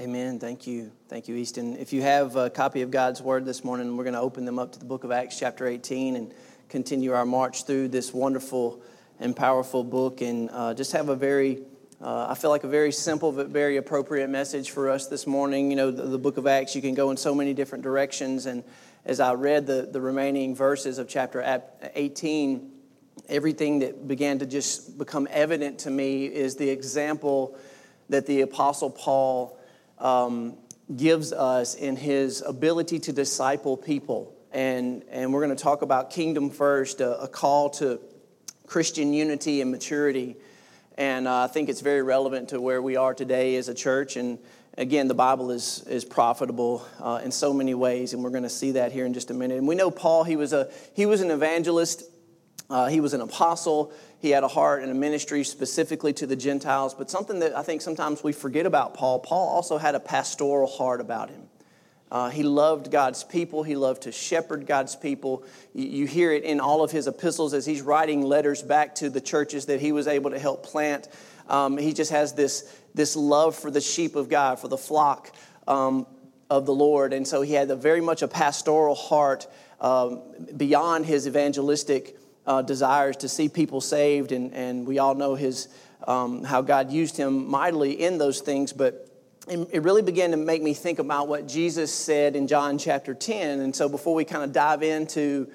Amen. Thank you. Thank you, Easton. If you have a copy of God's Word this morning, we're going to open them up to the book of Acts chapter 18 and continue our march through this wonderful and powerful book, and just have a very, I feel like a very simple but very appropriate message for us this morning. You know, the book of Acts, you can go in so many different directions, and as I read the remaining verses of chapter 18, everything that began to just become evident to me is the example that the Apostle Paul gives us in his ability to disciple people. And we're going to talk about kingdom first, a call to Christian unity and maturity. And I think it's very relevant to where we are today as a church. And again, the Bible is profitable in so many ways, and we're going to see that here in just a minute. And we know Paul, he was an evangelist. He was an apostle. He had a heart and a ministry specifically to the Gentiles. But something that I think sometimes we forget about Paul also had a pastoral heart about him. He loved God's people. He loved to shepherd God's people. You hear it in all of his epistles as he's writing letters back to the churches that he was able to help plant. He just has this love for the sheep of God, for the flock of the Lord. And so he had very much a pastoral heart beyond his evangelistic desires to see people saved, and we all know his how God used him mightily in those things. But it really began to make me think about what Jesus said in John chapter 10. And so before we kind of dive into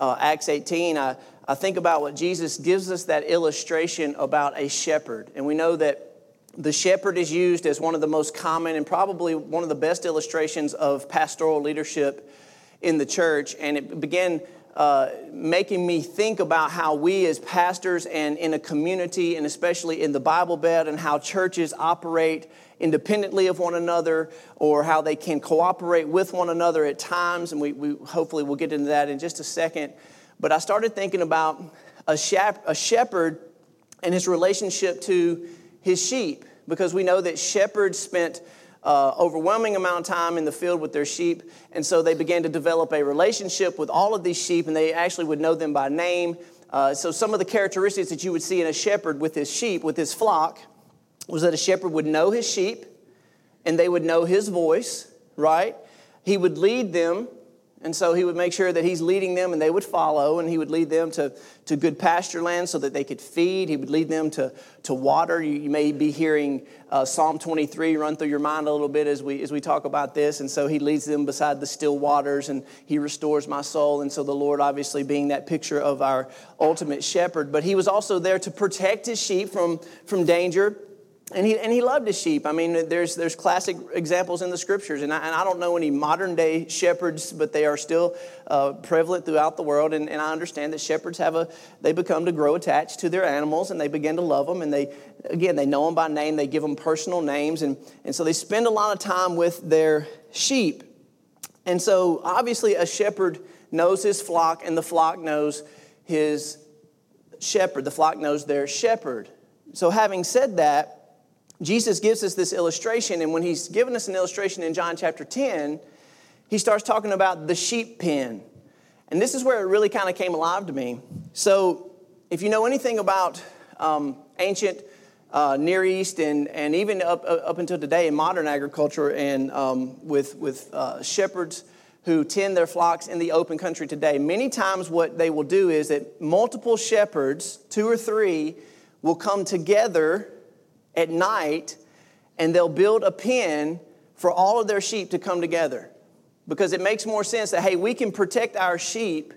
Acts 18, I think about what Jesus gives us, that illustration about a shepherd. And we know that the shepherd is used as one of the most common and probably one of the best illustrations of pastoral leadership in the church. And it began making me think about how we as pastors and in a community, and especially in the Bible Belt, and how churches operate independently of one another, or how they can cooperate with one another at times. And we hopefully we'll get into that in just a second. But I started thinking about a shepherd and his relationship to his sheep, because we know that shepherds spent overwhelming amount of time in the field with their sheep. And so they began to develop a relationship with all of these sheep, and they actually would know them by name. So some of the characteristics that you would see in a shepherd with his sheep, with his flock, was that a shepherd would know his sheep, and they would know his voice, right? He would lead them, and so he would make sure that he's leading them, and they would follow, and he would lead them to good pasture land so that they could feed. He would lead them to water. You may be hearing Psalm 23 run through your mind a little bit as we talk about this. And so he leads them beside the still waters, and he restores my soul. And so the Lord obviously being that picture of our ultimate shepherd. But he was also there to protect his sheep from danger. And he loved his sheep. I mean, there's classic examples in the Scriptures. And I don't know any modern-day shepherds, but they are still prevalent throughout the world. And I understand that shepherds they become to grow attached to their animals, and they begin to love them. And they know them by name. They give them personal names. And so they spend a lot of time with their sheep. And so, obviously, a shepherd knows his flock, and the flock knows his shepherd. The flock knows their shepherd. So having said that, Jesus gives us this illustration, and when he's given us an illustration in John chapter 10, he starts talking about the sheep pen. And this is where it really kind of came alive to me. So if you know anything about ancient Near East and even up until today in modern agriculture and with shepherds who tend their flocks in the open country today, many times what they will do is that multiple shepherds, 2 or 3, will come together at night, and they'll build a pen for all of their sheep to come together, because it makes more sense that, hey, we can protect our sheep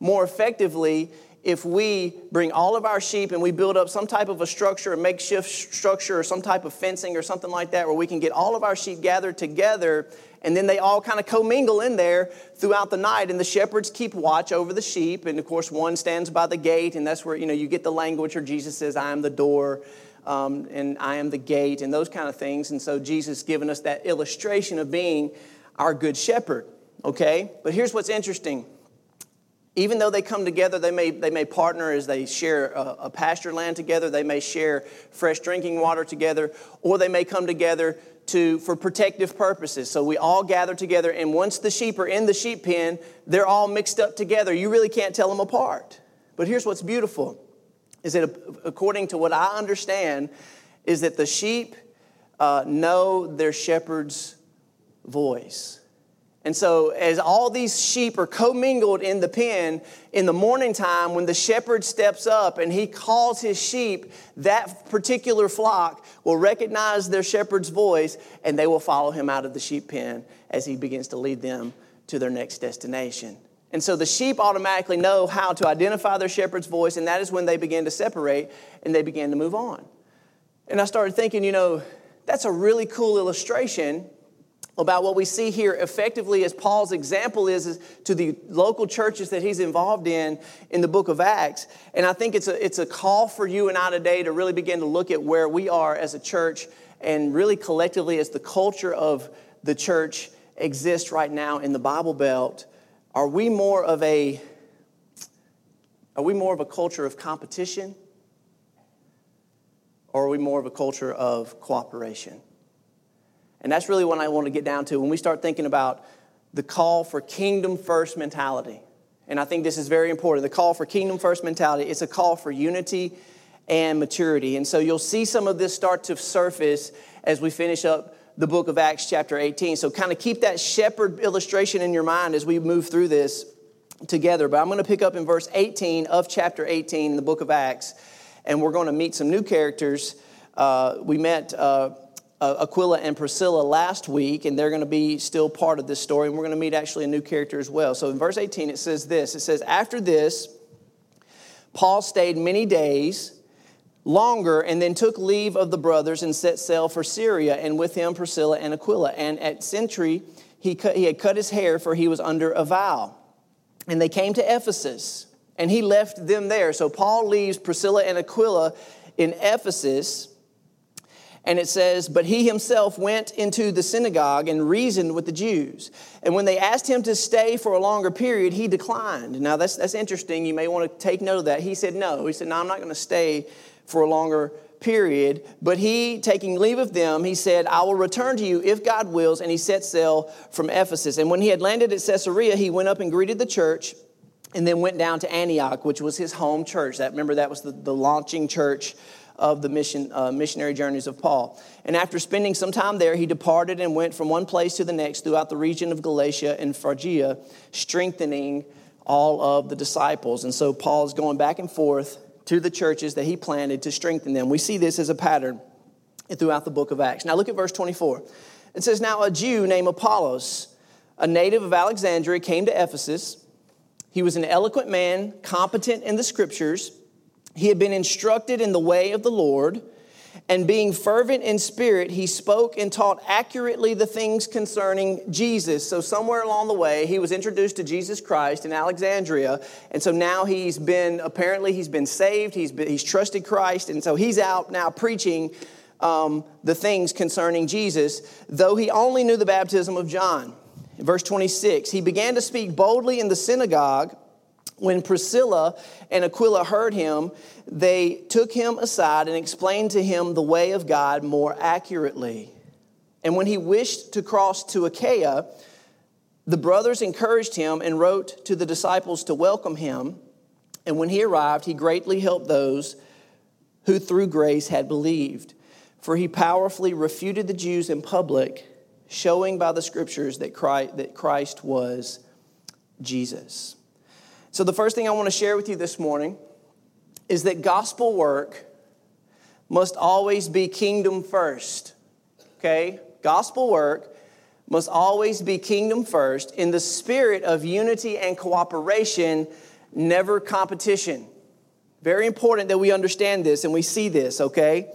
more effectively if we bring all of our sheep and we build up some type of a structure, a makeshift structure, or some type of fencing or something like that, where we can get all of our sheep gathered together, and then they all kind of commingle in there throughout the night, and the shepherds keep watch over the sheep, and of course one stands by the gate, and that's where, you know, you get the language where Jesus says, I am the door, and I am the gate, and those kind of things. And so Jesus given us that illustration of being our good shepherd, okay? But here's what's interesting. Even though they come together, they may partner as they share a pasture land together, they may share fresh drinking water together, or they may come together for protective purposes. So we all gather together, and once the sheep are in the sheep pen, they're all mixed up together. You really can't tell them apart. But here's what's beautiful. Is that according to what I understand, is that the sheep know their shepherd's voice. And so as all these sheep are commingled in the pen, in the morning time when the shepherd steps up and he calls his sheep, that particular flock will recognize their shepherd's voice and they will follow him out of the sheep pen as he begins to lead them to their next destination. And so the sheep automatically know how to identify their shepherd's voice, and that is when they begin to separate and they begin to move on. And I started thinking, that's a really cool illustration about what we see here effectively as Paul's example is to the local churches that he's involved in the book of Acts. And I think it's a call for you and I today to really begin to look at where we are as a church and really collectively as the culture of the church exists right now in the Bible Belt. Are we more of a culture of competition? Or are we more of a culture of cooperation? And that's really what I want to get down to when we start thinking about the call for kingdom first mentality. And I think this is very important. The call for kingdom first mentality, it's a call for unity and maturity. And so you'll see some of this start to surface as we finish up the book of Acts chapter 18. So kind of keep that shepherd illustration in your mind as we move through this together. But I'm going to pick up in verse 18 of chapter 18 in the book of Acts. And we're going to meet some new characters. We met Aquila and Priscilla last week, and they're going to be still part of this story, and we're going to meet actually a new character as well. So in verse 18, it says this. It says, after this, Paul stayed many days longer and then took leave of the brothers and set sail for Syria, and with him Priscilla and Aquila. And at Century, he had cut his hair, for he was under a vow. And they came to Ephesus, and he left them there. So Paul leaves Priscilla and Aquila in Ephesus. And it says, but he himself went into the synagogue and reasoned with the Jews. And when they asked him to stay for a longer period, he declined. Now, that's interesting. You may want to take note of that. He said, no. He said, no, I'm not going to stay for a longer period. But he, taking leave of them, he said, I will return to you if God wills. And he set sail from Ephesus. And when he had landed at Caesarea, he went up and greeted the church and then went down to Antioch, which was his home church. That was the launching church of the missionary journeys of Paul. And after spending some time there, he departed and went from one place to the next throughout the region of Galatia and Phrygia, strengthening all of the disciples. And so Paul's going back and forth to the churches that he planted to strengthen them. We see this as a pattern throughout the book of Acts. Now look at verse 24. It says, now a Jew named Apollos, a native of Alexandria, came to Ephesus. He was an eloquent man, competent in the scriptures. He had been instructed in the way of the Lord, and being fervent in spirit, he spoke and taught accurately the things concerning Jesus. So somewhere along the way, he was introduced to Jesus Christ in Alexandria, and so now he's been saved, he's trusted Christ, and so he's out now preaching the things concerning Jesus, though he only knew the baptism of John. In verse 26, he began to speak boldly in the synagogue. When Priscilla and Aquila heard him, they took him aside and explained to him the way of God more accurately. And when he wished to cross to Achaia, the brothers encouraged him and wrote to the disciples to welcome him. And when he arrived, he greatly helped those who through grace had believed. For he powerfully refuted the Jews in public, showing by the scriptures that Christ was Jesus. So the first thing I want to share with you this morning is that gospel work must always be kingdom first, okay? Gospel work must always be kingdom first in the spirit of unity and cooperation, never competition. Very important that we understand this and we see this, okay?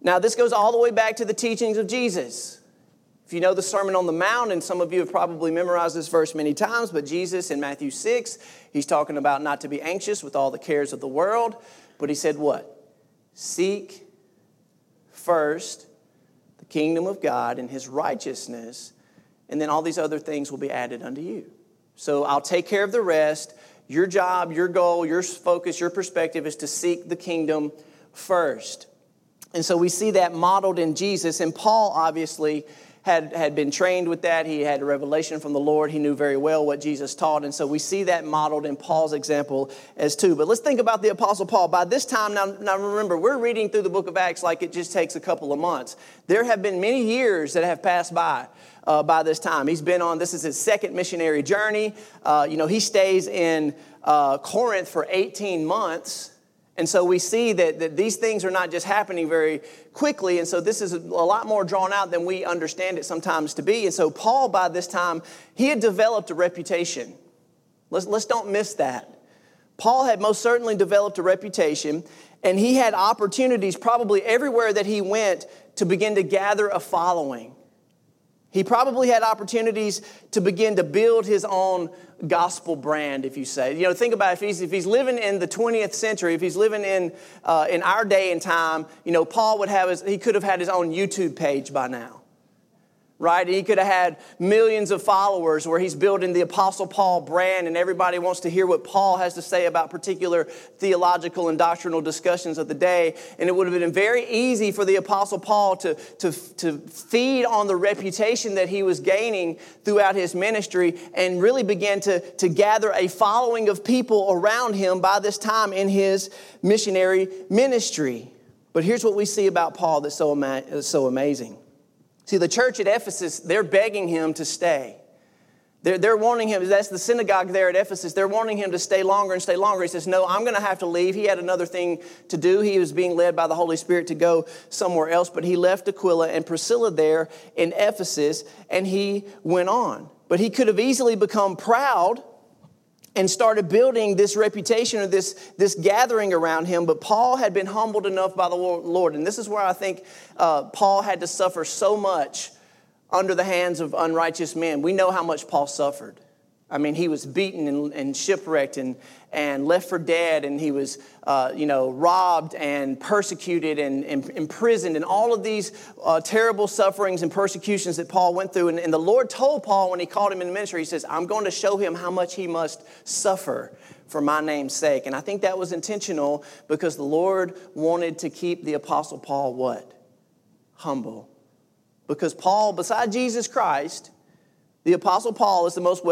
Now, this goes all the way back to the teachings of Jesus. If you know the Sermon on the Mount, and some of you have probably memorized this verse many times, but Jesus in Matthew 6, he's talking about not to be anxious with all the cares of the world. But he said what? Seek first the kingdom of God and his righteousness, and then all these other things will be added unto you. So I'll take care of the rest. Your job, your goal, your focus, your perspective is to seek the kingdom first. And so we see that modeled in Jesus, and Paul obviously had been trained with that. He had a revelation from the Lord. He knew very well what Jesus taught. And so we see that modeled in Paul's example as too. But let's think about the Apostle Paul. By this time, now remember, we're reading through the book of Acts like it just takes a couple of months. There have been many years that have passed by this time. He's been on, this is his second missionary journey. He stays in Corinth for 18 months. And so we see that these things are not just happening very quickly. And so this is a lot more drawn out than we understand it sometimes to be. And so Paul, by this time, he had developed a reputation. Let's don't miss that. Paul had most certainly developed a reputation, and he had opportunities probably everywhere that he went to begin to gather a following. He probably had opportunities to begin to build his own gospel brand, if you say. Think about if he's living in the 20th century, if he's living in our day and time, Paul would have he could have had his own YouTube page by now, right? He could have had millions of followers where he's building the Apostle Paul brand, and everybody wants to hear what Paul has to say about particular theological and doctrinal discussions of the day. And it would have been very easy for the Apostle Paul to feed on the reputation that he was gaining throughout his ministry and really begin to gather a following of people around him by this time in his missionary ministry. But here's what we see about Paul that's so amazing. See, the church at Ephesus, they're begging him to stay. They're wanting him, that's the synagogue there at Ephesus, they're wanting him to stay longer and stay longer. He says, no, I'm going to have to leave. He had another thing to do. He was being led by the Holy Spirit to go somewhere else, but he left Aquila and Priscilla there in Ephesus, and he went on. But he could have easily become proud and started building this reputation or this gathering around him. But Paul had been humbled enough by the Lord. And this is where I think Paul had to suffer so much under the hands of unrighteous men. We know how much Paul suffered. I mean, he was beaten and shipwrecked and left for dead. And he was, robbed and persecuted and imprisoned. And all of these terrible sufferings and persecutions that Paul went through. And the Lord told Paul when he called him in the ministry, he says, I'm going to show him how much he must suffer for my name's sake. And I think that was intentional because the Lord wanted to keep the Apostle Paul what? Humble. Because Paul, beside Jesus Christ, the Apostle Paul is the most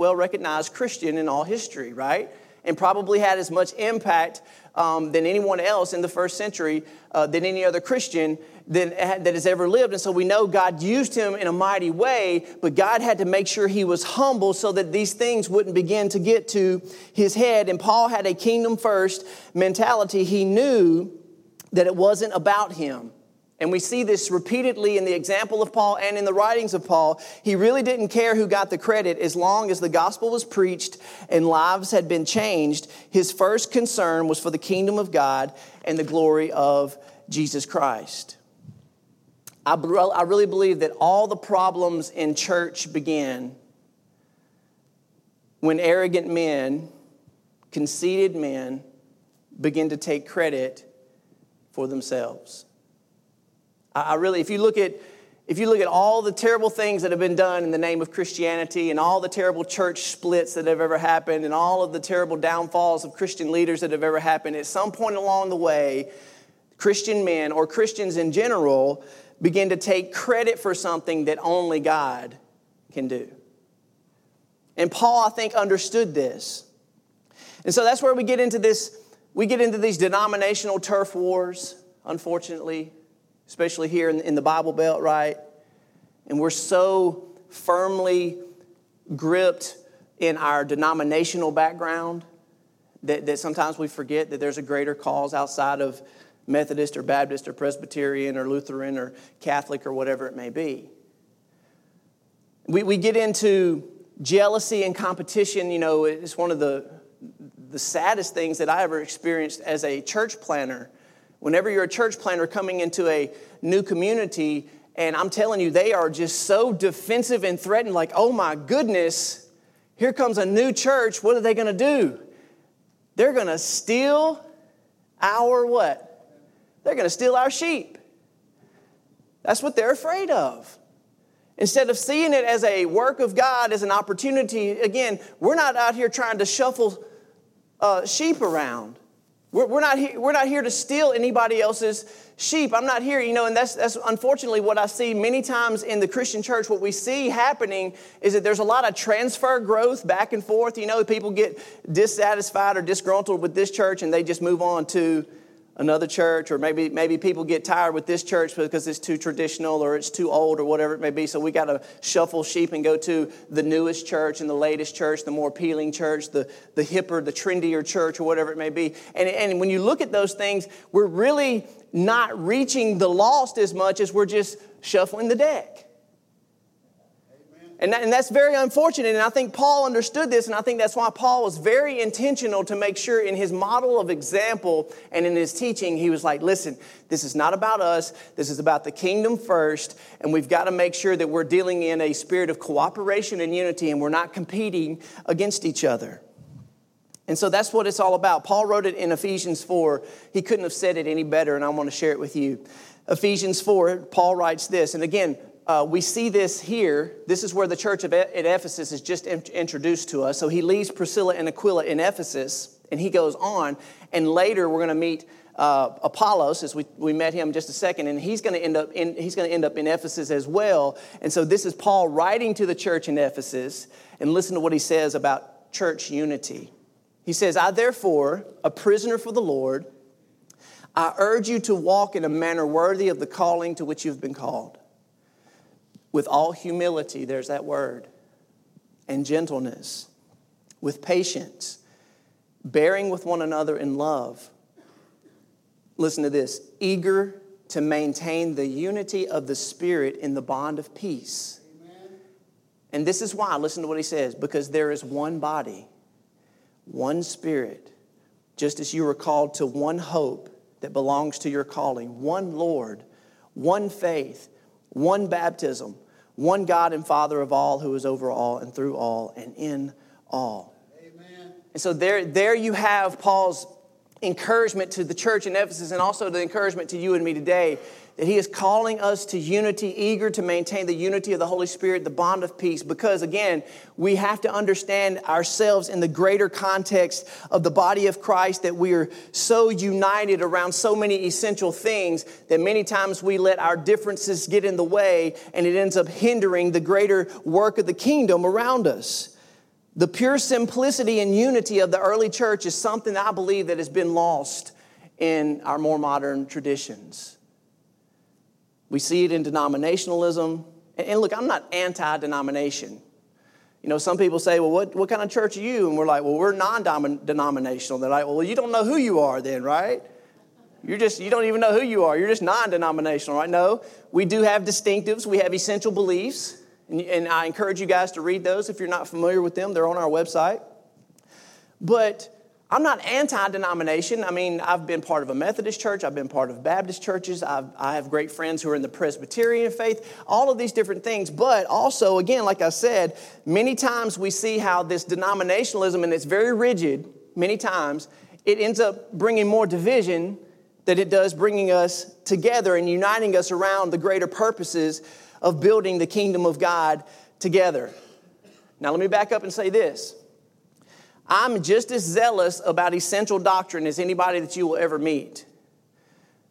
well-recognized Christian in all history, right? And probably had as much impact than anyone else in the first century, than any other Christian that has ever lived. And so we know God used him in a mighty way, but God had to make sure he was humble so that these things wouldn't begin to get to his head. And Paul had a kingdom-first mentality. He knew that it wasn't about him. And we see this repeatedly in the example of Paul and in the writings of Paul. He really didn't care who got the credit as long as the gospel was preached and lives had been changed. His first concern was for the kingdom of God and the glory of Jesus Christ. I really believe that all the problems in church begin when arrogant men, conceited men, begin to take credit for themselves. I really, if you look at all the terrible things that have been done in the name of Christianity and all the terrible church splits that have ever happened and all of the terrible downfalls of Christian leaders that have ever happened, at some point along the way, Christian men or Christians in general begin to take credit for something that only God can do. And Paul, I think, understood this. And so that's where we get into this. We get into these denominational turf wars, unfortunately, especially here in the Bible Belt, right? And we're so firmly gripped in our denominational background that sometimes we forget that there's a greater cause outside of Methodist or Baptist or Presbyterian or Lutheran or Catholic or whatever it may be. We get into jealousy and competition. It's one of the saddest things that I ever experienced as a church planner. Whenever you're a church planter coming into a new community, and I'm telling you, they are just so defensive and threatened, like, oh my goodness, here comes a new church. What are they going to do? They're going to steal our what? They're going to steal our sheep. That's what they're afraid of. Instead of seeing it as a work of God, as an opportunity, again, we're not out here trying to shuffle sheep around. We're not here to steal anybody else's sheep. I'm not here, and that's unfortunately what I see many times in the Christian church. What we see happening is that there's a lot of transfer growth back and forth. People get dissatisfied or disgruntled with this church and they just move on to another church, or maybe people get tired with this church because it's too traditional or it's too old or whatever it may be. So we got to shuffle sheep and go to the newest church and the latest church, the more appealing church, the hipper, the trendier church or whatever it may be. And when you look at those things, we're really not reaching the lost as much as we're just shuffling the deck. And that's very unfortunate, and I think Paul understood this, and I think that's why Paul was very intentional to make sure in his model of example and in his teaching, he was like, listen, this is not about us. This is about the kingdom first, and we've got to make sure that we're dealing in a spirit of cooperation and unity, and we're not competing against each other. And so that's what it's all about. Paul wrote it in Ephesians 4. He couldn't have said it any better, and I want to share it with you. Ephesians 4, Paul writes this, and again, we see this here. This is where the church at Ephesus is just introduced to us. So he leaves Priscilla and Aquila in Ephesus, and he goes on. And later we're going to meet Apollos, as we met him just a second, and he's going to end up in Ephesus as well. And so this is Paul writing to the church in Ephesus, and listen to what he says about church unity. He says, "I therefore, a prisoner for the Lord, I urge you to walk in a manner worthy of the calling to which you've been called. With all humility," there's that word, "and gentleness, with patience, bearing with one another in love." Listen to this, "eager to maintain the unity of the Spirit in the bond of peace." Amen. And this is why, listen to what he says, "because there is one body, one Spirit, just as you were called to one hope that belongs to your calling, one Lord, one faith, one baptism, one God and Father of all, who is over all and through all and in all." Amen. And so there you have Paul's encouragement to the church in Ephesus, and also the encouragement to you and me today, that he is calling us to unity, eager to maintain the unity of the Holy Spirit, the bond of peace. Because again, we have to understand ourselves in the greater context of the body of Christ, that we are so united around so many essential things that many times we let our differences get in the way, and it ends up hindering the greater work of the kingdom around us. The pure simplicity and unity of the early church is something that I believe that has been lost in our more modern traditions. We see it in denominationalism. And look, I'm not anti-denomination. Some people say, well, what kind of church are you? And we're like, well, we're non-denominational. They're like, well, you don't know who you are then, right? You don't even know who you are. You're just non-denominational, right? No, we do have distinctives. We have essential beliefs. And I encourage you guys to read those if you're not familiar with them. They're on our website. But I'm not anti-denomination. I've been part of a Methodist church. I've been part of Baptist churches. I have great friends who are in the Presbyterian faith, all of these different things. But also, again, like I said, many times we see how this denominationalism, and it's very rigid many times, it ends up bringing more division than it does bringing us together and uniting us around the greater purposes of building the kingdom of God together. Now, let me back up and say this. I'm just as zealous about essential doctrine as anybody that you will ever meet.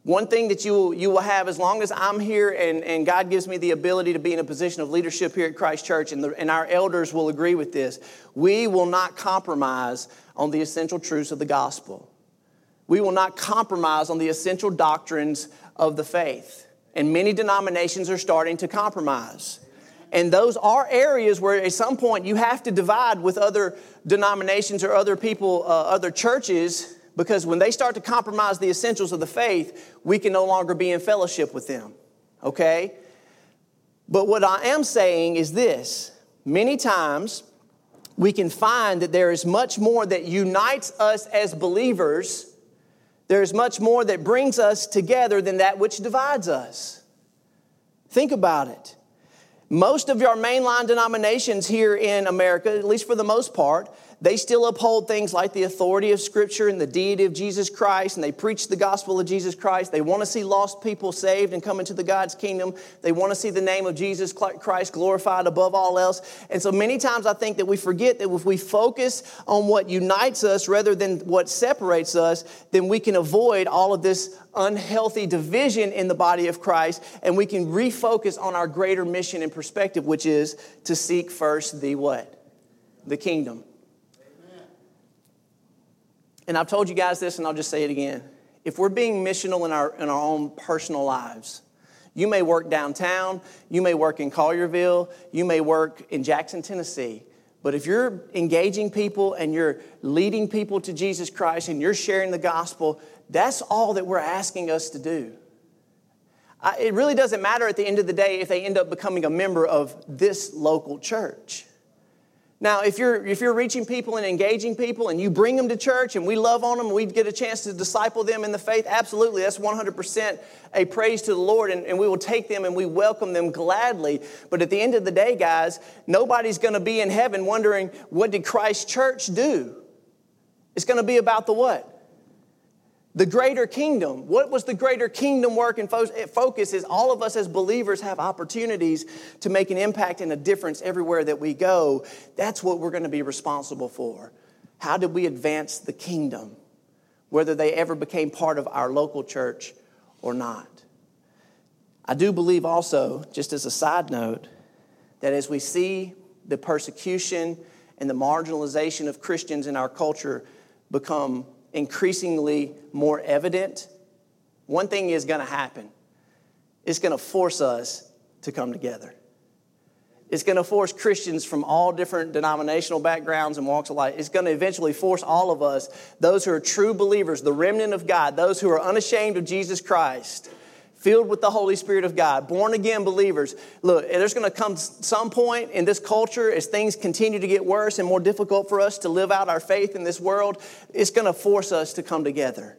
One thing that you will have, as long as I'm here and God gives me the ability to be in a position of leadership here at Christ Church, and our elders will agree with this, we will not compromise on the essential truths of the gospel. We will not compromise on the essential doctrines of the faith. And many denominations are starting to compromise. And those are areas where at some point you have to divide with other denominations or other people, other churches, because when they start to compromise the essentials of the faith, we can no longer be in fellowship with them, okay? But what I am saying is this. Many times we can find that there is much more that unites us as believers. There is much more that brings us together than that which divides us. Think about it. Most of our mainline denominations here in America, at least for the most part, They still uphold things like the authority of Scripture and the deity of Jesus Christ, and they preach the gospel of Jesus Christ. They want to see lost people saved and come into the God's kingdom. They want to see the name of Jesus Christ glorified above all else. And so many times I think that we forget that if we focus on what unites us rather than what separates us, then we can avoid all of this unhealthy division in the body of Christ, and we can refocus on our greater mission and perspective, which is to seek first the what? The kingdom. Amen. And I've told you guys this, and I'll just say it again. If we're being missional in our own personal lives, you may work downtown, you may work in Collierville, you may work in Jackson, Tennessee. But if you're engaging people and you're leading people to Jesus Christ and you're sharing the gospel, that's all that we're asking us to do. It really doesn't matter at the end of the day if they end up becoming a member of this local church. Now, if you're reaching people and engaging people and you bring them to church and we love on them and we get a chance to disciple them in the faith, absolutely, that's 100% a praise to the Lord, and we will take them and we welcome them gladly. But at the end of the day, guys, nobody's going to be in heaven wondering, what did Christ's church do? It's going to be about the what? The greater kingdom. What was the greater kingdom work and focus is all of us as believers have opportunities to make an impact and a difference everywhere that we go. That's what we're going to be responsible for. How did we advance the kingdom, whether they ever became part of our local church or not? I do believe also, just as a side note, that as we see the persecution and the marginalization of Christians in our culture become increasingly more evident, one thing is going to happen. It's going to force us to come together. It's going to force Christians from all different denominational backgrounds and walks of life. It's going to eventually force all of us, those who are true believers, the remnant of God, those who are unashamed of Jesus Christ, filled with the Holy Spirit of God, born-again believers. Look, there's going to come some point in this culture as things continue to get worse and more difficult for us to live out our faith in this world, it's going to force us to come together.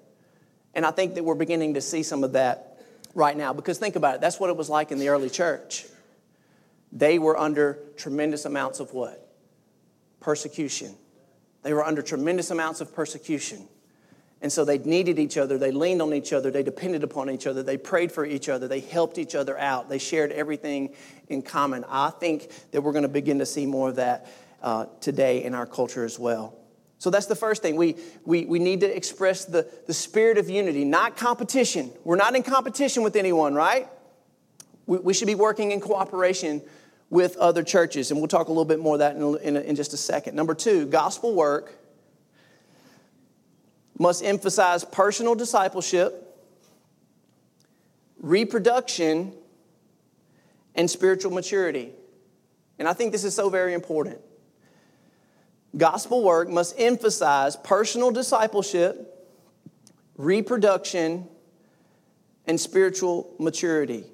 And I think that we're beginning to see some of that right now. Because think about it, that's what it was like in the early church. They were under tremendous amounts of what? Persecution. They were under tremendous amounts of persecution. And so they needed each other, they leaned on each other, they depended upon each other, they prayed for each other, they helped each other out, they shared everything in common. I think that we're going to begin to see more of that today in our culture as well. So that's the first thing. We need to express the spirit of unity, not competition. We're not in competition with anyone, right? We should be working in cooperation with other churches, and we'll talk a little bit more of that in just a second. Number two, gospel work must emphasize personal discipleship, reproduction, and spiritual maturity. And I think this is so very important. Gospel work must emphasize personal discipleship, reproduction, and spiritual maturity.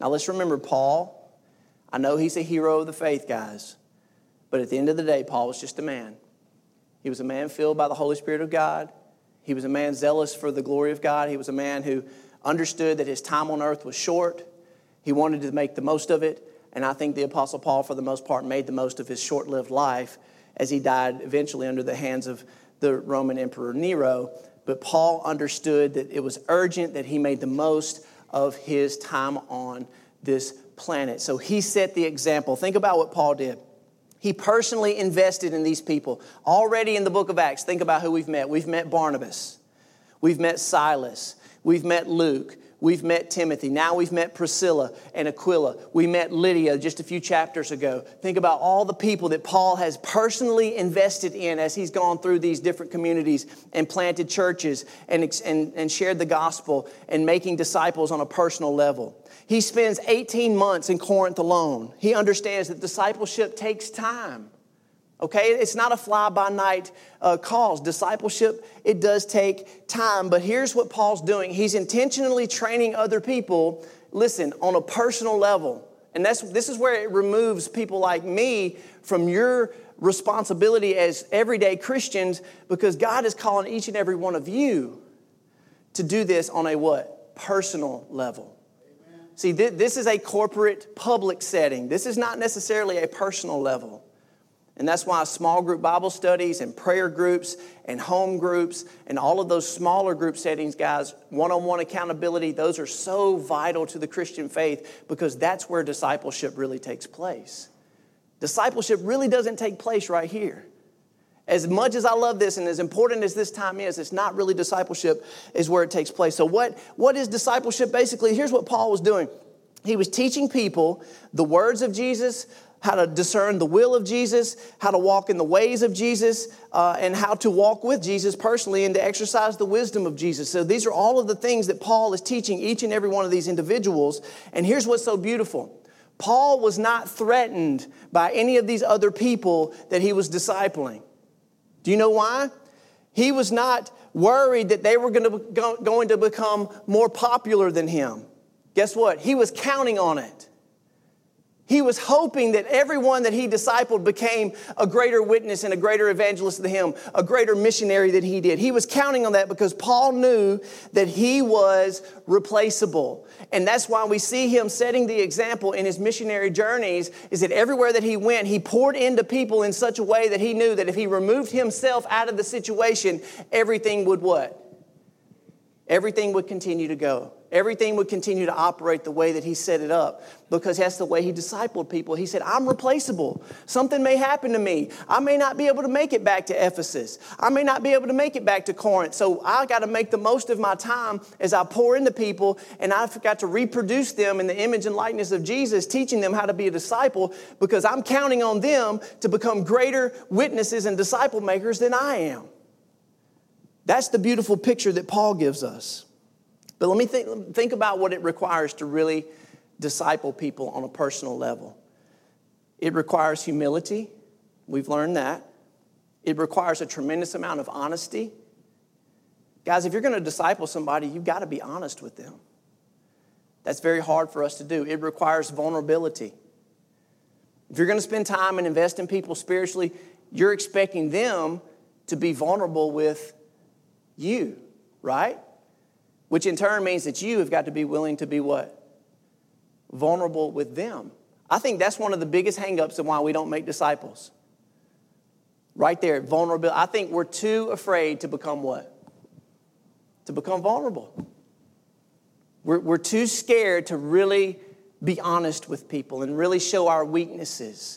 Now let's remember Paul. I know he's a hero of the faith, guys. But at the end of the day, Paul was just a man. He was a man filled by the Holy Spirit of God. He was a man zealous for the glory of God. He was a man who understood that his time on earth was short. He wanted to make the most of it. And I think the Apostle Paul, for the most part, made the most of his short-lived life as he died eventually under the hands of the Roman Emperor Nero. But Paul understood that it was urgent that he made the most of his time on this planet. So he set the example. Think about what Paul did. He personally invested in these people. Already in the book of Acts, think about who we've met. We've met Barnabas. We've met Silas. We've met Luke. We've met Timothy. Now we've met Priscilla and Aquila. We met Lydia just a few chapters ago. Think about all the people that Paul has personally invested in as he's gone through these different communities and planted churches and shared the gospel and making disciples on a personal level. He spends 18 months in Corinth alone. He understands that discipleship takes time. Okay, it's not a fly-by-night cause. Discipleship, it does take time. But here's what Paul's doing. He's intentionally training other people, listen, on a personal level. And this is where it removes people like me from your responsibility as everyday Christians, because God is calling each and every one of you to do this on a what? Personal level. See, this is a corporate public setting. This is not necessarily a personal level. And that's why small group Bible studies and prayer groups and home groups and all of those smaller group settings, guys, one-on-one accountability, those are so vital to the Christian faith because that's where discipleship really takes place. Discipleship really doesn't take place right here. As much as I love this and as important as this time is, it's not really discipleship is where it takes place. So what is discipleship? Basically, here's what Paul was doing. He was teaching people the words of Jesus, how to discern the will of Jesus, how to walk in the ways of Jesus, and how to walk with Jesus personally and to exercise the wisdom of Jesus. So these are all of the things that Paul is teaching each and every one of these individuals. And here's what's so beautiful. Paul was not threatened by any of these other people that he was discipling. Do you know why? He was not worried that they were going to become more popular than him. Guess what? He was counting on it. He was hoping that everyone that he discipled became a greater witness and a greater evangelist than him, a greater missionary than he did. He was counting on that because Paul knew that he was replaceable. And that's why we see him setting the example in his missionary journeys, is that everywhere that he went, he poured into people in such a way that he knew that if he removed himself out of the situation, everything would what? Everything would continue to go. Everything would continue to operate the way that he set it up because that's the way he discipled people. He said, I'm replaceable. Something may happen to me. I may not be able to make it back to Ephesus. I may not be able to make it back to Corinth. So I got to make the most of my time as I pour into people, and I've got to reproduce them in the image and likeness of Jesus, teaching them how to be a disciple because I'm counting on them to become greater witnesses and disciple makers than I am. That's the beautiful picture that Paul gives us. But let me think about what it requires to really disciple people on a personal level. It requires humility. We've learned that. It requires a tremendous amount of honesty. Guys, if you're going to disciple somebody, you've got to be honest with them. That's very hard for us to do. It requires vulnerability. If you're going to spend time and invest in people spiritually, you're expecting them to be vulnerable with you, right? Which in turn means that you have got to be willing to be what? Vulnerable with them. I think that's one of the biggest hang-ups of why we don't make disciples. Right there, vulnerability. I think we're too afraid to become what? To become vulnerable. We're too scared to really be honest with people and really show our weaknesses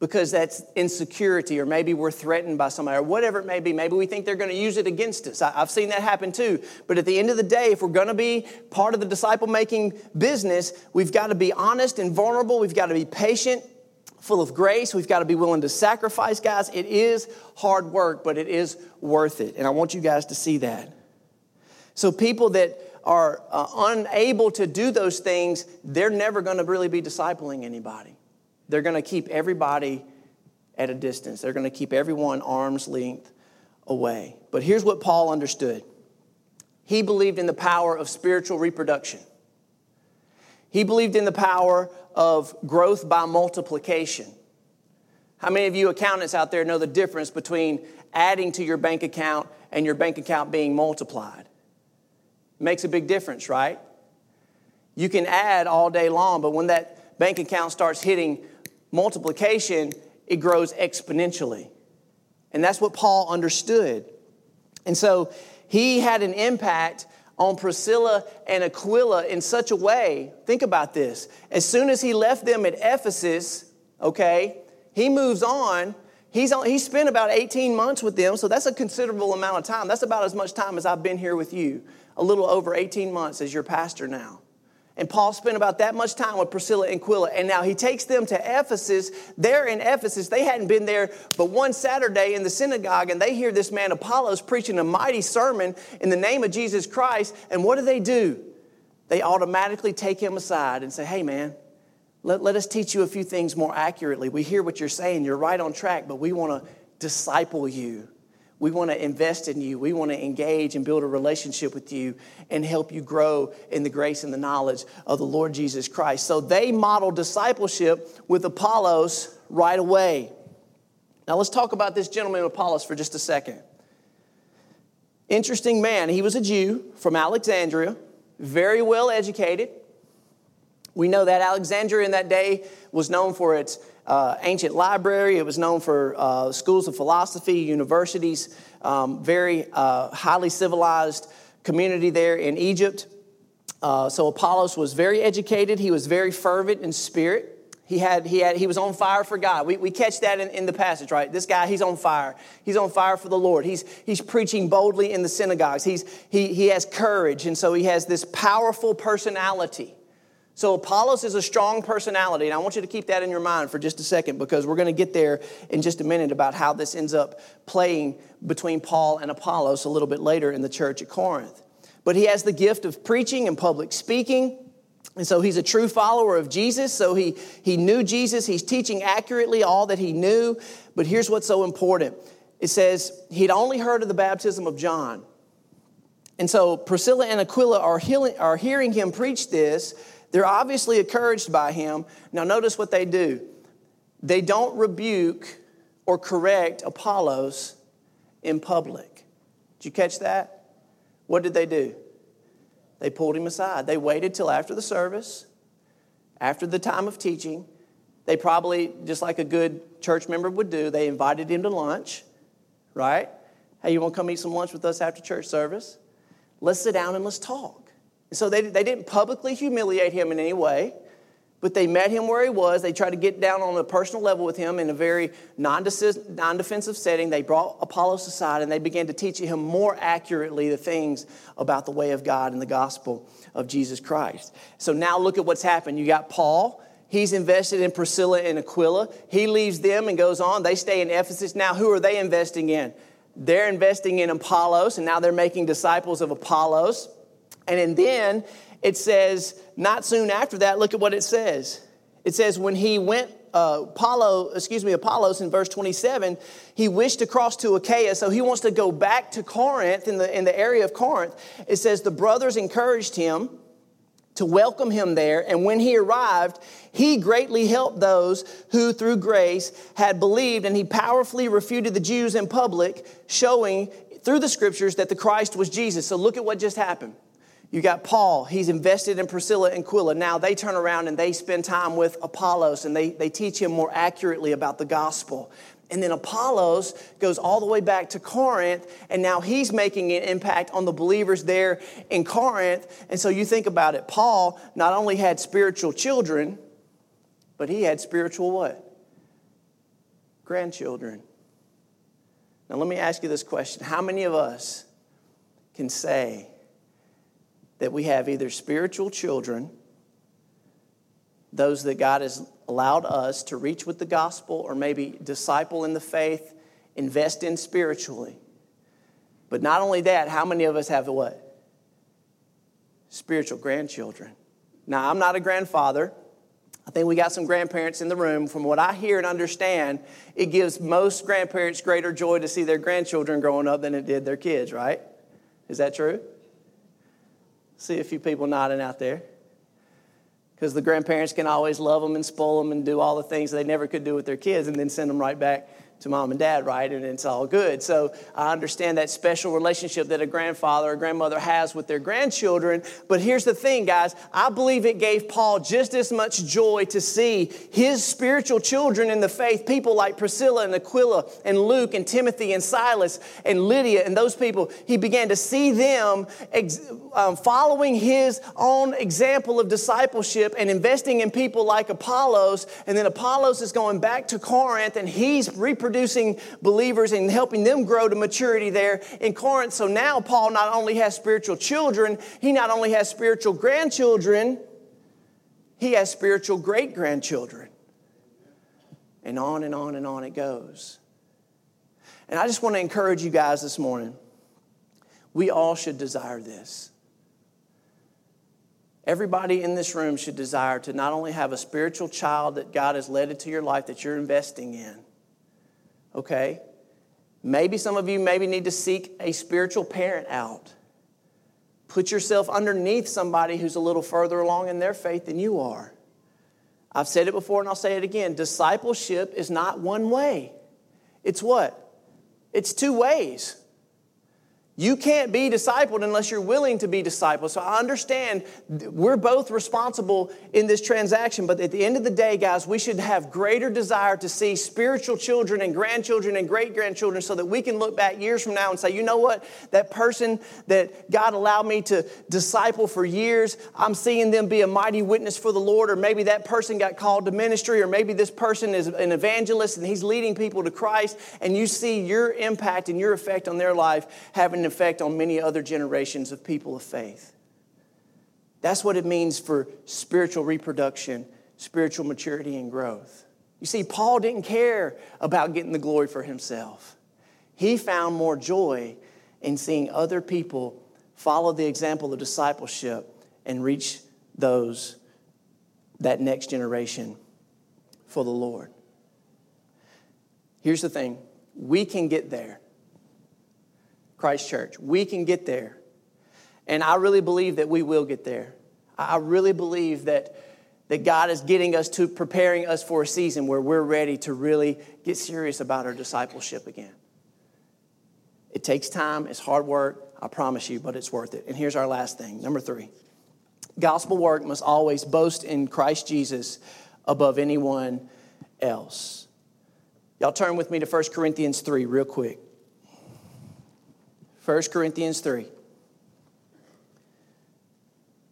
because that's insecurity, or maybe we're threatened by somebody, or whatever it may be. Maybe we think they're going to use it against us. I've seen that happen too. But at the end of the day, if we're going to be part of the disciple-making business, we've got to be honest and vulnerable. We've got to be patient, full of grace. We've got to be willing to sacrifice, guys. It is hard work, but it is worth it. And I want you guys to see that. So people that are unable to do those things, they're never going to really be discipling anybody. They're going to keep everybody at a distance. They're going to keep everyone arm's length away. But here's what Paul understood. He believed in the power of spiritual reproduction. He believed in the power of growth by multiplication. How many of you accountants out there know the difference between adding to your bank account and your bank account being multiplied? It makes a big difference, right? You can add all day long, but when that bank account starts hitting multiplication, it grows exponentially. And that's what Paul understood. And so he had an impact on Priscilla and Aquila in such a way. Think about this. As soon as he left them at Ephesus, okay, he moves on. He spent about 18 months with them, so that's a considerable amount of time. That's about as much time as I've been here with you, a little over 18 months as your pastor now. And Paul spent about that much time with Priscilla and Aquila. And now he takes them to Ephesus. They're in Ephesus. They hadn't been there but one Saturday in the synagogue. And they hear this man Apollos preaching a mighty sermon in the name of Jesus Christ. And what do? They automatically take him aside and say, hey, man, let us teach you a few things more accurately. We hear what you're saying. You're right on track, but we want to disciple you. We want to invest in you. We want to engage and build a relationship with you and help you grow in the grace and the knowledge of the Lord Jesus Christ. So they model discipleship with Apollos right away. Now let's talk about this gentleman, Apollos, for just a second. Interesting man. He was a Jew from Alexandria, very well educated. We know that Alexandria in that day was known for its ancient library. It was known for schools of philosophy, universities, very highly civilized community there in Egypt. So Apollos was very educated. He was very fervent in spirit. He was on fire for God. We catch that in the passage, right? This guy, he's on fire. He's on fire for the Lord. He's preaching boldly in the synagogues. He has courage, and so he has this powerful personality. So Apollos is a strong personality, and I want you to keep that in your mind for just a second, because we're going to get there in just a minute about how this ends up playing between Paul and Apollos a little bit later in the church at Corinth. But he has the gift of preaching and public speaking. And so he's a true follower of Jesus. So he knew Jesus. He's teaching accurately all that he knew. But here's what's so important. It says he'd only heard of the baptism of John. And so Priscilla and Aquila are hearing him preach this. They're obviously encouraged by him. Now notice what they do. They don't rebuke or correct Apollos in public. Did you catch that? What did they do? They pulled him aside. They waited till after the service, after the time of teaching. They probably, just like a good church member would do, they invited him to lunch, right? Hey, you want to come eat some lunch with us after church service? Let's sit down and let's talk. And so they didn't publicly humiliate him in any way, but they met him where he was. They tried to get down on a personal level with him in a very non-defensive setting. They brought Apollos aside, and they began to teach him more accurately the things about the way of God and the gospel of Jesus Christ. So now look at what's happened. You got Paul. He's invested in Priscilla and Aquila. He leaves them and goes on. They stay in Ephesus. Now who are they investing in? They're investing in Apollos, and now they're making disciples of Apollos. And then it says, not soon after that, look at what it says. It says when he went, Apollos in verse 27, he wished to cross to Achaia. So he wants to go back to Corinth, in the area of Corinth. It says the brothers encouraged him to welcome him there. And when he arrived, he greatly helped those who through grace had believed. And he powerfully refuted the Jews in public, showing through the scriptures that the Christ was Jesus. So look at what just happened. You got Paul. He's invested in Priscilla and Aquila. Now they turn around and they spend time with Apollos, and they teach him more accurately about the gospel. And then Apollos goes all the way back to Corinth, and now he's making an impact on the believers there in Corinth. And so you think about it. Paul not only had spiritual children, but he had spiritual what? Grandchildren. Now let me ask you this question. How many of us can say that we have either spiritual children, those that God has allowed us to reach with the gospel, or maybe disciple in the faith, invest in spiritually? But not only that, how many of us have what? Spiritual grandchildren. Now, I'm not a grandfather. I think we got some grandparents in the room. From what I hear and understand, it gives most grandparents greater joy to see their grandchildren growing up than it did their kids, right? Is that true? See a few people nodding out there. Because the grandparents can always love them and spoil them and do all the things they never could do with their kids, and then send them right back to mom and dad, right? And it's all good. So I understand that special relationship that a grandfather or grandmother has with their grandchildren. But here's the thing, guys. I believe it gave Paul just as much joy to see his spiritual children in the faith, people like Priscilla and Aquila and Luke and Timothy and Silas and Lydia and those people. He began to see them following his own example of discipleship and investing in people like Apollos. And then Apollos is going back to Corinth, and he's reproducing believers and helping them grow to maturity there in Corinth. So now Paul not only has spiritual children, he not only has spiritual grandchildren, he has spiritual great-grandchildren. And on and on and on it goes. And I just want to encourage you guys this morning. We all should desire this. Everybody in this room should desire to not only have a spiritual child that God has led into your life that you're investing in, okay? Maybe some of you need to seek a spiritual parent out. Put yourself underneath somebody who's a little further along in their faith than you are. I've said it before and I'll say it again. Discipleship is not one way. It's what? It's two ways. You can't be discipled unless you're willing to be discipled. So I understand we're both responsible in this transaction, but at the end of the day, guys, we should have greater desire to see spiritual children and grandchildren and great-grandchildren so that we can look back years from now and say, you know what, that person that God allowed me to disciple for years, I'm seeing them be a mighty witness for the Lord, or maybe that person got called to ministry, or maybe this person is an evangelist and he's leading people to Christ, and you see your impact and your effect on their life having an effect on many other generations of people of faith. That's what it means for spiritual reproduction, spiritual maturity, and growth. You see, Paul didn't care about getting the glory for himself. He found more joy in seeing other people follow the example of discipleship and reach those, that next generation, for the Lord. Here's the thing. We can get there. Christ Church, we can get there. And I really believe that we will get there. I really believe that God is getting us to, preparing us for a season where we're ready to really get serious about our discipleship again. It takes time. It's hard work. I promise you, but it's worth it. And here's our last thing. Number 3, gospel work must always boast in Christ Jesus above anyone else. Y'all turn with me to 1 Corinthians 3 real quick. 1 Corinthians 3.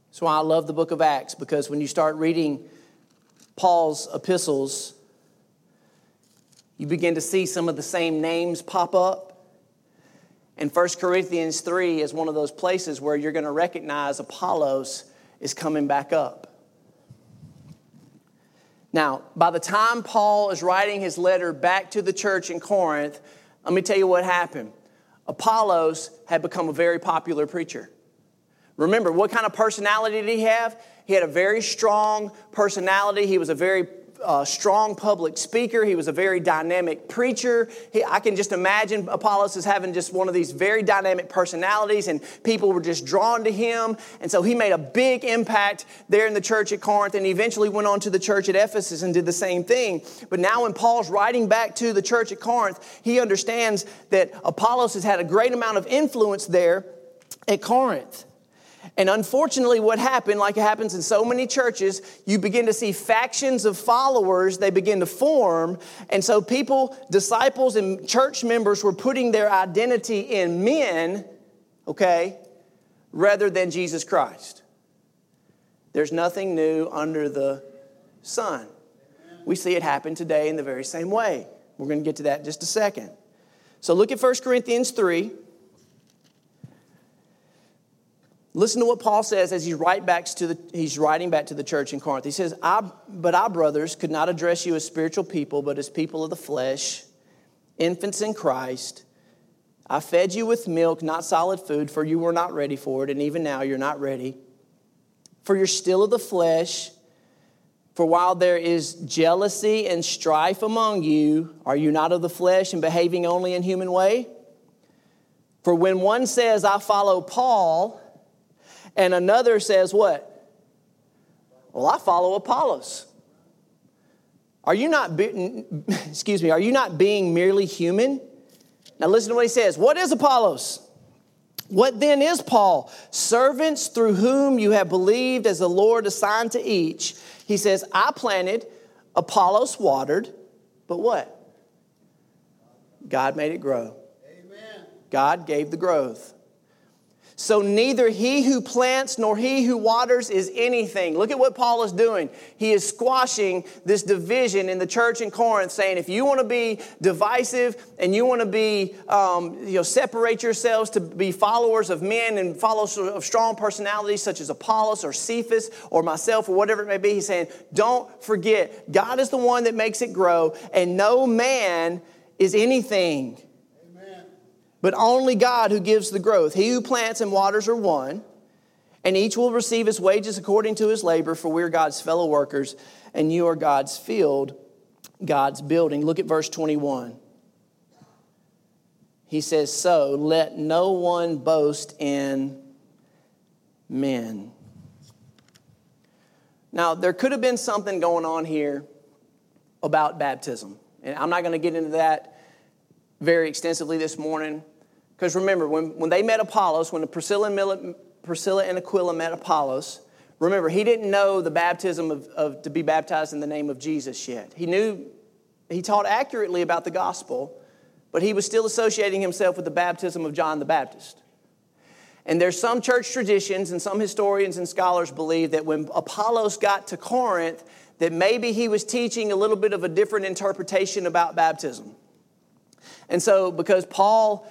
That's why I love the book of Acts, because when you start reading Paul's epistles, you begin to see some of the same names pop up. And 1 Corinthians 3 is one of those places where you're going to recognize Apollos is coming back up. Now, by the time Paul is writing his letter back to the church in Corinth, let me tell you what happened. Apollos had become a very popular preacher. Remember, what kind of personality did he have? He had a very strong personality. He was a very strong public speaker. He was a very dynamic preacher. I can just imagine Apollos as having just one of these very dynamic personalities, and people were just drawn to him. And so he made a big impact there in the church at Corinth, and eventually went on to the church at Ephesus and did the same thing. But now when Paul's writing back to the church at Corinth, he understands that Apollos has had a great amount of influence there at Corinth. And unfortunately, what happened, like it happens in so many churches, you begin to see factions of followers. They begin to form. And so people, disciples and church members were putting their identity in men, okay, rather than Jesus Christ. There's nothing new under the sun. We see it happen today in the very same way. We're going to get to that in just a second. So look at 1 Corinthians 3. Listen to what Paul says as he's writing back to the church in Corinth. He says, But I, brothers, could not address you as spiritual people, but as people of the flesh, infants in Christ. I fed you with milk, not solid food, for you were not ready for it, and even now you're not ready. For you're still of the flesh. For while there is jealousy and strife among you, are you not of the flesh and behaving only in human way? For when one says, I follow Paul, and another says what? Well, I follow Apollos. Are you not being merely human? Now listen to what he says. What is Apollos? What then is Paul? Servants through whom you have believed, as the Lord assigned to each. He says, I planted, Apollos watered, but what? God made it grow. Amen. God gave the growth. So neither he who plants nor he who waters is anything. Look at what Paul is doing. He is squashing this division in the church in Corinth, saying if you want to be divisive and you want to be, separate yourselves to be followers of men and followers of strong personalities such as Apollos or Cephas or myself or whatever it may be, he's saying don't forget God is the one that makes it grow, and no man is anything. But only God who gives the growth. He who plants and waters are one, and each will receive his wages according to his labor, for we are God's fellow workers, and you are God's field, God's building. Look at verse 21. He says, so let no one boast in men. Now, there could have been something going on here about baptism, and I'm not going to get into that very extensively this morning. Because remember, when they met Apollos, when Priscilla and Aquila met Apollos, remember, he didn't know the baptism of to be baptized in the name of Jesus yet. He taught accurately about the gospel, but he was still associating himself with the baptism of John the Baptist. And there's some church traditions and some historians and scholars believe that when Apollos got to Corinth, that maybe he was teaching a little bit of a different interpretation about baptism. And so, because Paul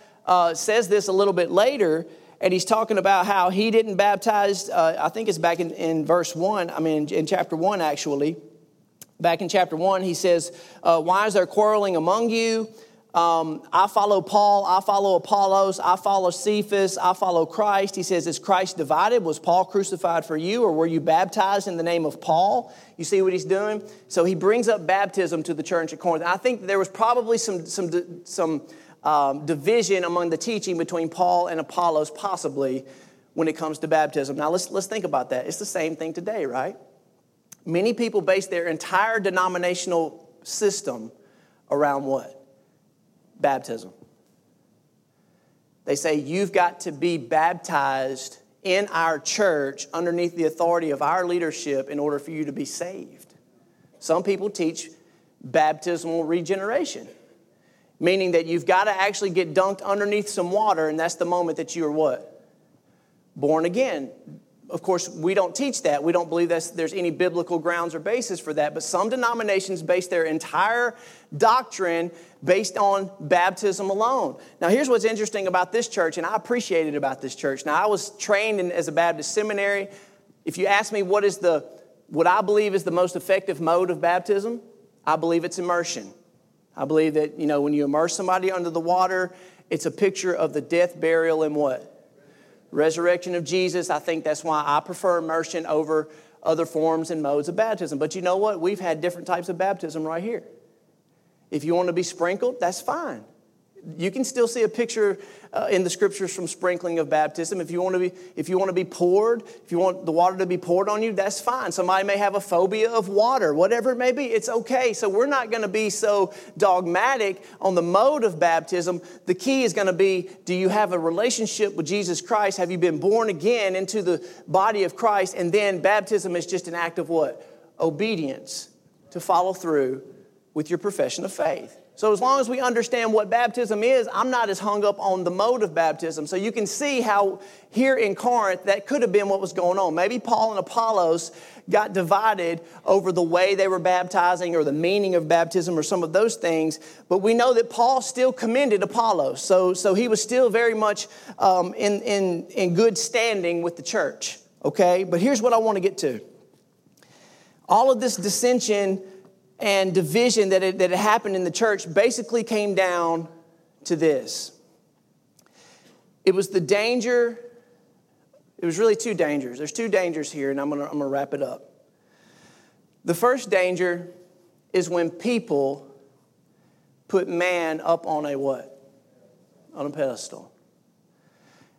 says this a little bit later, and he's talking about how he didn't baptize, I think it's back in verse 1, I mean in chapter 1 actually. Back in chapter 1, he says, why is there quarreling among you? I follow Paul, I follow Apollos, I follow Cephas, I follow Christ. He says, is Christ divided? Was Paul crucified for you, or were you baptized in the name of Paul? You see what he's doing? So he brings up baptism to the church at Corinth. I think there was probably some division among the teaching between Paul and Apollos possibly when it comes to baptism. Now let's think about that. It's the same thing today, right? Many people base their entire denominational system around what? Baptism. They say you've got to be baptized in our church underneath the authority of our leadership in order for you to be saved. Some people teach baptismal regeneration, meaning that you've got to actually get dunked underneath some water, and that's the moment that you are what? Born again. Of course, we don't teach that. We don't believe that there's any biblical grounds or basis for that. But some denominations base their entire doctrine based on baptism alone. Now, here's what's interesting about this church, and I appreciate it about this church. Now, I was trained as a Baptist seminary. If you ask me what I believe is the most effective mode of baptism, I believe it's immersion. I believe that, you know, when you immerse somebody under the water, it's a picture of the death, burial, and what? Resurrection of Jesus. I think that's why I prefer immersion over other forms and modes of baptism. But you know what? We've had different types of baptism right here. If you want to be sprinkled, that's fine. You can still see a picture in the scriptures from sprinkling of baptism. If you want the water to be poured on you, that's fine. Somebody may have a phobia of water, whatever it may be, it's okay. So we're not going to be so dogmatic on the mode of baptism. The key is going to be, do you have a relationship with Jesus Christ? Have you been born again into the body of Christ? And then baptism is just an act of what? Obedience to follow through with your profession of faith. So as long as we understand what baptism is, I'm not as hung up on the mode of baptism. So you can see how here in Corinth, that could have been what was going on. Maybe Paul and Apollos got divided over the way they were baptizing or the meaning of baptism or some of those things. But we know that Paul still commended Apollos. So he was still very much in good standing with the church. Okay, but here's what I want to get to. All of this dissension and division that had happened in the church basically came down to this. It was the danger. It was really two dangers. There's two dangers here, and I'm gonna wrap it up. The first danger is when people put man up on a what? On a pedestal.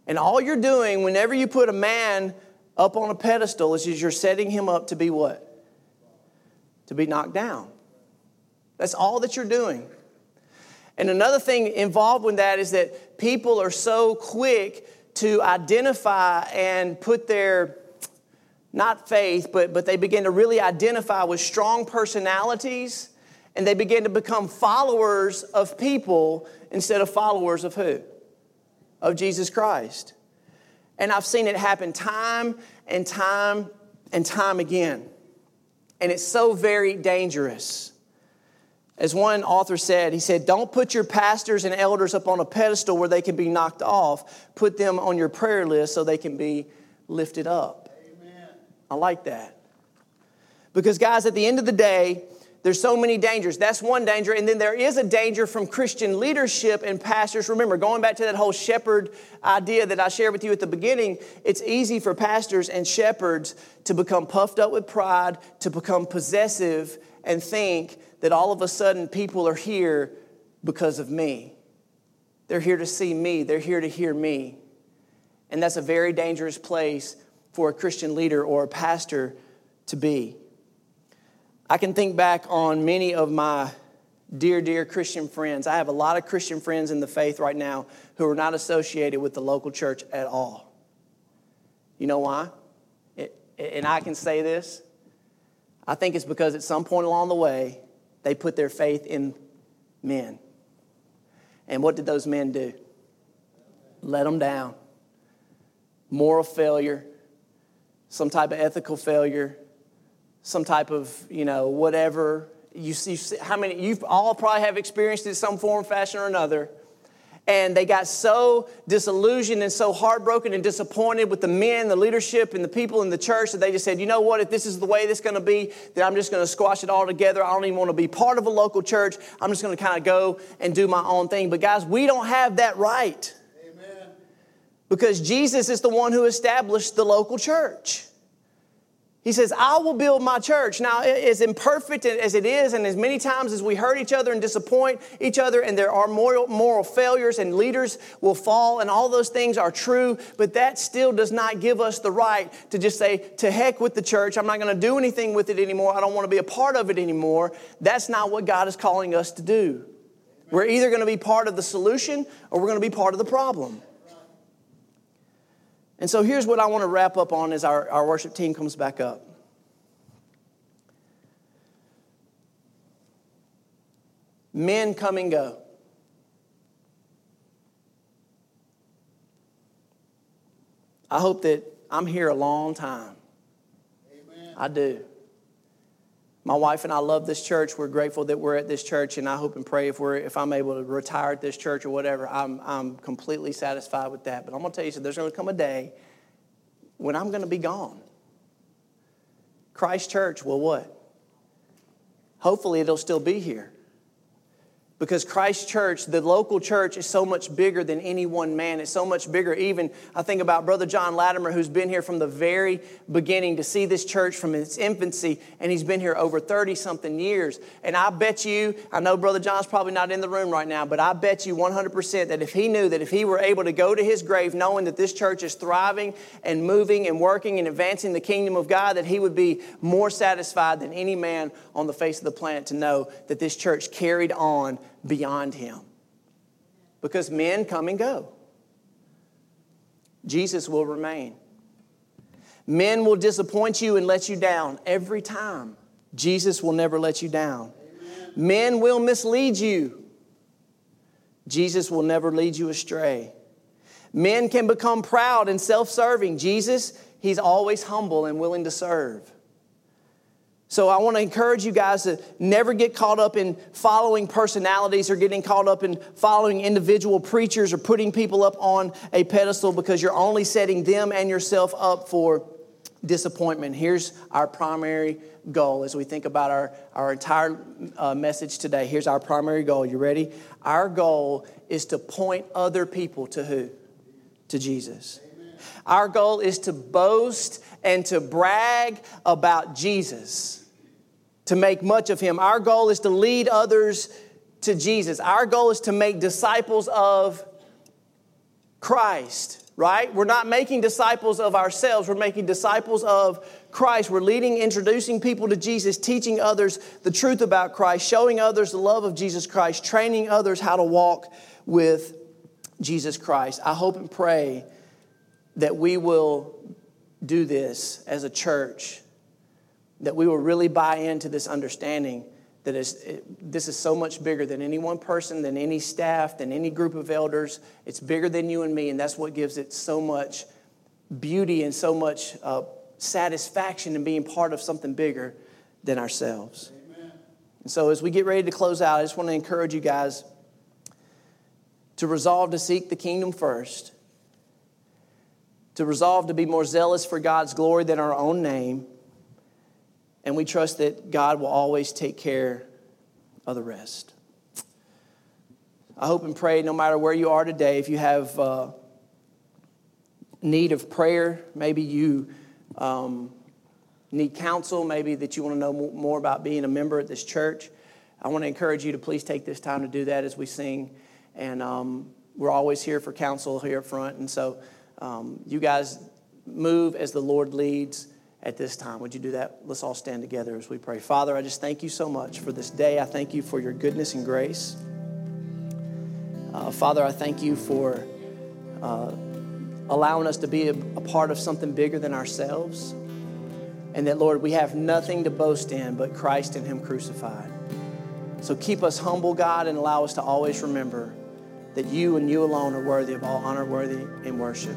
And all you're doing whenever you put a man up on a pedestal is you're setting him up to be what? To be knocked down. That's all that you're doing. And another thing involved with that is that people are so quick to identify and put their, not faith, but they begin to really identify with strong personalities, and they begin to become followers of people instead of followers of who? Of Jesus Christ. And I've seen it happen time and time and time again. And it's so very dangerous. As one author said, he said, don't put your pastors and elders up on a pedestal where they can be knocked off. Put them on your prayer list so they can be lifted up. Amen. I like that. Because, guys, at the end of the day, there's so many dangers. That's one danger. And then there is a danger from Christian leadership and pastors. Remember, going back to that whole shepherd idea that I shared with you at the beginning, it's easy for pastors and shepherds to become puffed up with pride, to become possessive, and think that all of a sudden people are here because of me. They're here to see me. They're here to hear me. And that's a very dangerous place for a Christian leader or a pastor to be. I can think back on many of my dear Christian friends. I have a lot of Christian friends in the faith right now who are not associated with the local church at all. You know why? And I can say this. I think it's because at some point along the way, they put their faith in men. And what did those men do? Let them down. Moral failure, some type of ethical failure, some type of, whatever. You all probably have experienced it in some form, fashion, or another. And they got so disillusioned and so heartbroken and disappointed with the men, the leadership, and the people in the church that they just said, you know what, if this is the way this is going to be, then I'm just going to squash it all together. I don't even want to be part of a local church. I'm just going to kind of go and do my own thing. But guys, we don't have that right. Amen. Because Jesus is the one who established the local church. He says, I will build my church. Now, as imperfect as it is, and as many times as we hurt each other and disappoint each other, and there are moral failures and leaders will fall, and all those things are true, but that still does not give us the right to just say, to heck with the church. I'm not going to do anything with it anymore. I don't want to be a part of it anymore. That's not what God is calling us to do. We're either going to be part of the solution or we're going to be part of the problem. And so here's what I want to wrap up on as our worship team comes back up. Men come and go. I hope that I'm here a long time. Amen. I do. My wife and I love this church. We're grateful that we're at this church, and I hope and pray if I'm able to retire at this church or whatever, I'm completely satisfied with that. But I'm going to tell you something. There's going to come a day when I'm going to be gone. Christ Church will what? Hopefully it'll still be here. Because Christ Church, the local church, is so much bigger than any one man. It's so much bigger. Even, I think about Brother John Latimer, who's been here from the very beginning to see this church from its infancy, and he's been here over 30-something years. And I bet you, I know Brother John's probably not in the room right now, but I bet you 100% that if he knew that if he were able to go to his grave knowing that this church is thriving and moving and working and advancing the kingdom of God, that he would be more satisfied than any man on the face of the planet to know that this church carried on beyond him. Because men come and go. Jesus will remain. Men will disappoint you and let you down every time. Jesus will never let you down. Amen. Men will mislead you. Jesus will never lead you astray. Men can become proud and self-serving. Jesus, he's always humble and willing to serve. So I want to encourage you guys to never get caught up in following personalities or getting caught up in following individual preachers or putting people up on a pedestal, because you're only setting them and yourself up for disappointment. Here's our primary goal as we think about our entire message today. Here's our primary goal. You ready? Our goal is to point other people to who? To Jesus. Our goal is to boast and to brag about Jesus, to make much of him. Our goal is to lead others to Jesus. Our goal is to make disciples of Christ, right? We're not making disciples of ourselves. We're making disciples of Christ. We're leading, introducing people to Jesus, teaching others the truth about Christ, showing others the love of Jesus Christ, training others how to walk with Jesus Christ. I hope and pray that we will do this as a church, that we will really buy into this understanding that this is so much bigger than any one person, than any staff, than any group of elders. It's bigger than you and me, and that's what gives it so much beauty and so much satisfaction in being part of something bigger than ourselves. Amen. And so as we get ready to close out, I just want to encourage you guys to resolve to seek the kingdom first, to resolve to be more zealous for God's glory than our own name. And we trust that God will always take care of the rest. I hope and pray no matter where you are today, if you have need of prayer, maybe you need counsel, maybe that you want to know more about being a member at this church, I want to encourage you to please take this time to do that as we sing. And we're always here for counsel here up front. And so you guys move as the Lord leads, at this time. Would you do that? Let's all stand together as we pray. Father, I just thank you so much for this day. I thank you for your goodness and grace. Father, I thank you for allowing us to be a part of something bigger than ourselves. And that, Lord, we have nothing to boast in but Christ and him crucified. So keep us humble, God, and allow us to always remember that you and you alone are worthy of all honor, worthy, and worship.